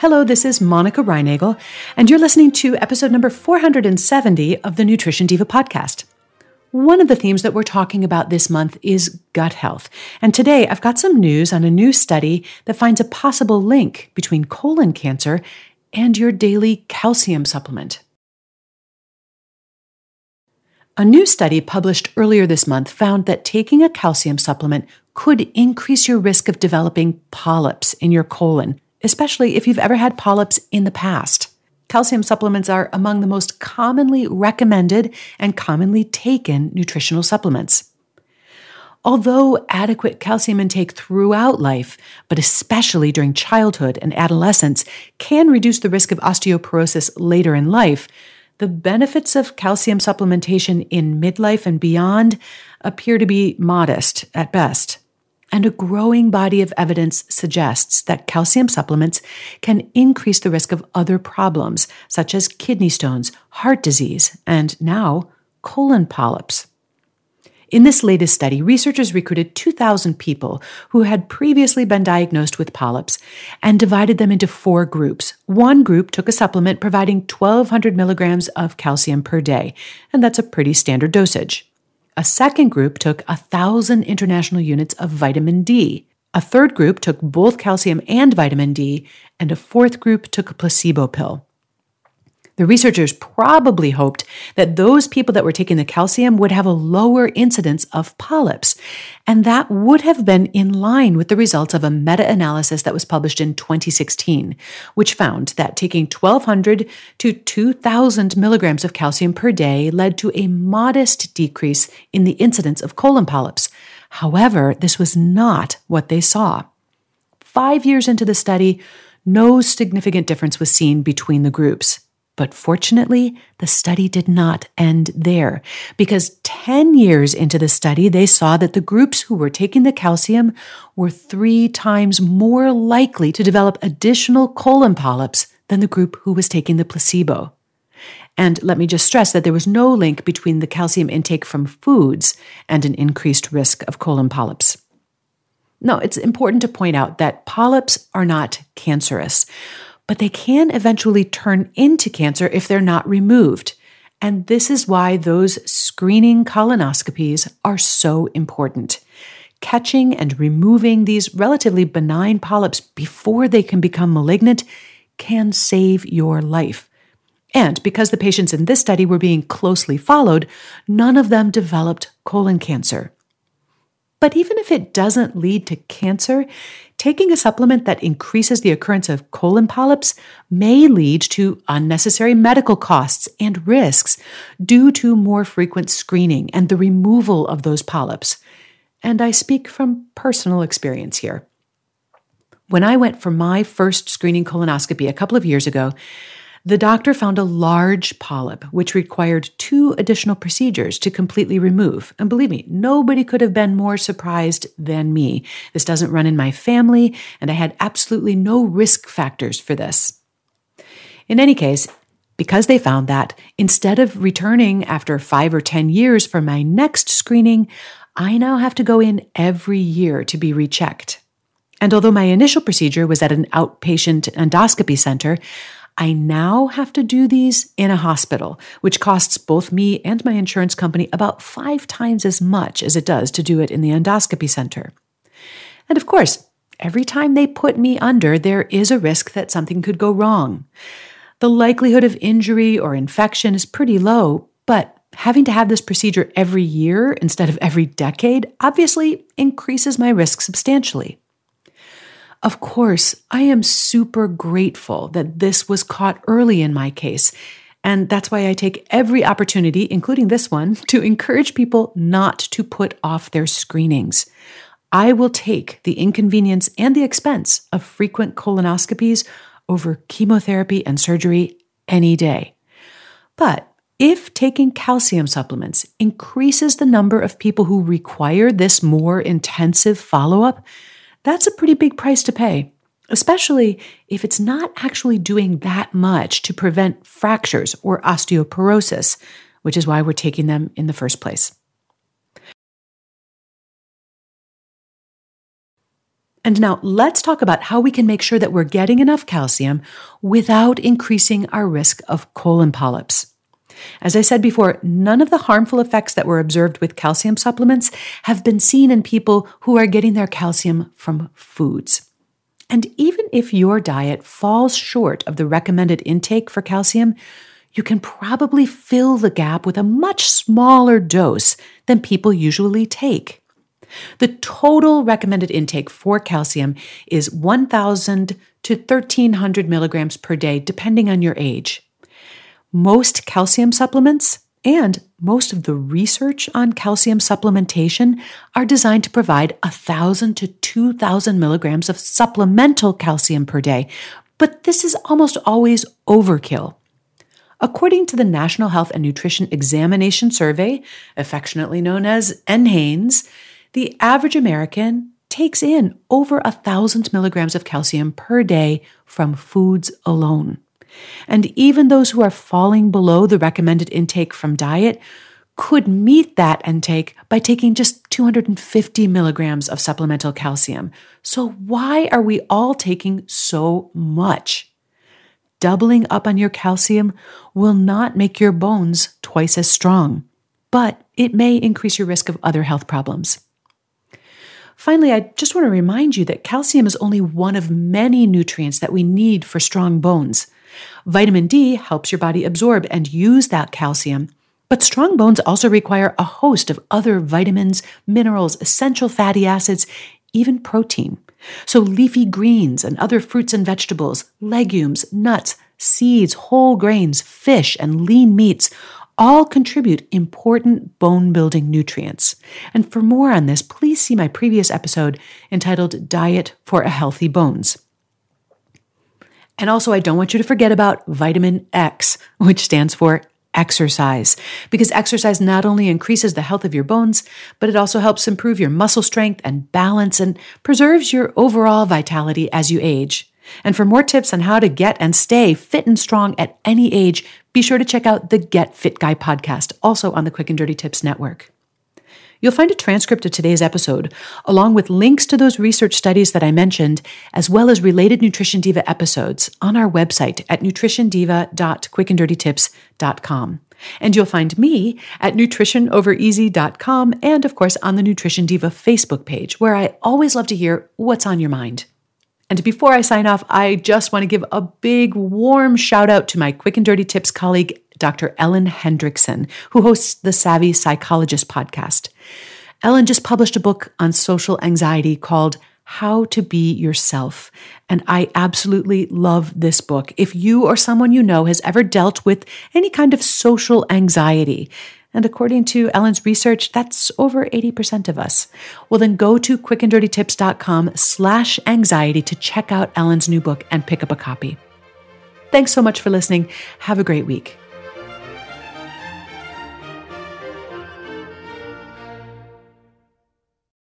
Hello, this is Monica Reinagel, and you're listening to episode number 470 of the Nutrition Diva podcast. One of the themes that we're talking about this month is gut health, and today I've got some news on a new study that finds a possible link between colon cancer and your daily calcium supplement. A new study published earlier this month found that taking a calcium supplement could increase your risk of developing polyps in your colon, especially if you've ever had polyps in the past. Calcium supplements are among the most commonly recommended and commonly taken nutritional supplements. Although adequate calcium intake throughout life, but especially during childhood and adolescence, can reduce the risk of osteoporosis later in life, the benefits of calcium supplementation in midlife and beyond appear to be modest at best, and a growing body of evidence suggests that calcium supplements can increase the risk of other problems, such as kidney stones, heart disease, and now colon polyps. In this latest study, researchers recruited 2,000 people who had previously been diagnosed with polyps and divided them into four groups. One group took a supplement providing 1,200 milligrams of calcium per day, and that's a pretty standard dosage. A second group took 1,000 international units of vitamin D. A third group took both calcium and vitamin D, and a fourth group took a placebo pill. The researchers probably hoped that those people that were taking the calcium would have a lower incidence of polyps, and that would have been in line with the results of a meta-analysis that was published in 2016, which found that taking 1,200 to 2,000 milligrams of calcium per day led to a modest decrease in the incidence of colon polyps. However, this was not what they saw. 5 years into the study, no significant difference was seen between the groups. But fortunately, the study did not end there, because 10 years into the study, they saw that the groups who were taking the calcium were 3 times more likely to develop additional colon polyps than the group who was taking the placebo. And let me just stress that there was no link between the calcium intake from foods and an increased risk of colon polyps. Now, it's important to point out that polyps are not cancerous, but they can eventually turn into cancer if they're not removed. And this is why those screening colonoscopies are so important. Catching and removing these relatively benign polyps before they can become malignant can save your life. And because the patients in this study were being closely followed, none of them developed colon cancer. But even if it doesn't lead to cancer, taking a supplement that increases the occurrence of colon polyps may lead to unnecessary medical costs and risks due to more frequent screening and the removal of those polyps. And I speak from personal experience here. When I went for my first screening colonoscopy a couple of years ago, the doctor found a large polyp, which required 2 additional procedures to completely remove. And believe me, nobody could have been more surprised than me. This doesn't run in my family, and I had absolutely no risk factors for this. In any case, because they found that, instead of returning after 5 or 10 years for my next screening, I now have to go in every year to be rechecked. And although my initial procedure was at an outpatient endoscopy center, I now have to do these in a hospital, which costs both me and my insurance company about 5 times as much as it does to do it in the endoscopy center. And of course, every time they put me under, there is a risk that something could go wrong. The likelihood of injury or infection is pretty low, but having to have this procedure every year instead of every decade obviously increases my risk substantially. Of course, I am super grateful that this was caught early in my case, and that's why I take every opportunity, including this one, to encourage people not to put off their screenings. I will take the inconvenience and the expense of frequent colonoscopies over chemotherapy and surgery any day. But if taking calcium supplements increases the number of people who require this more intensive follow-up, that's a pretty big price to pay, especially if it's not actually doing that much to prevent fractures or osteoporosis, which is why we're taking them in the first place. And now let's talk about how we can make sure that we're getting enough calcium without increasing our risk of colon polyps. As I said before, none of the harmful effects that were observed with calcium supplements have been seen in people who are getting their calcium from foods. And even if your diet falls short of the recommended intake for calcium, you can probably fill the gap with a much smaller dose than people usually take. The total recommended intake for calcium is 1,000 to 1,300 milligrams per day, depending on your age. Most calcium supplements and most of the research on calcium supplementation are designed to provide 1,000 to 2,000 milligrams of supplemental calcium per day, but this is almost always overkill. According to the National Health and Nutrition Examination Survey, affectionately known as NHANES, the average American takes in over 1,000 milligrams of calcium per day from foods alone. And even those who are falling below the recommended intake from diet could meet that intake by taking just 250 milligrams of supplemental calcium. So why are we all taking so much? Doubling up on your calcium will not make your bones twice as strong, but it may increase your risk of other health problems. Finally, I just want to remind you that calcium is only one of many nutrients that we need for strong bones. Vitamin D helps your body absorb and use that calcium, but strong bones also require a host of other vitamins, minerals, essential fatty acids, even protein. So leafy greens and other fruits and vegetables, legumes, nuts, seeds, whole grains, fish, and lean meats all contribute important bone-building nutrients. And for more on this, please see my previous episode entitled Diet for a Healthy Bones. And also, I don't want you to forget about vitamin X, which stands for exercise, because exercise not only increases the health of your bones, but it also helps improve your muscle strength and balance and preserves your overall vitality as you age. And for more tips on how to get and stay fit and strong at any age, be sure to check out the Get Fit Guy podcast, also on the Quick and Dirty Tips Network. You'll find a transcript of today's episode, along with links to those research studies that I mentioned, as well as related Nutrition Diva episodes on our website at nutritiondiva.quickanddirtytips.com. And you'll find me at nutritionovereasy.com and, of course, on the Nutrition Diva Facebook page, where I always love to hear what's on your mind. And before I sign off, I just want to give a big, warm shout out to my Quick and Dirty Tips colleague, Dr. Ellen Hendrickson, who hosts the Savvy Psychologist podcast. Ellen just published a book on social anxiety called How to Be Yourself, and I absolutely love this book. If you or someone you know has ever dealt with any kind of social anxiety, and according to Ellen's research, that's over 80% of us, well, then go to quickanddirtytips.com/anxiety to check out Ellen's new book and pick up a copy. Thanks so much for listening. Have a great week.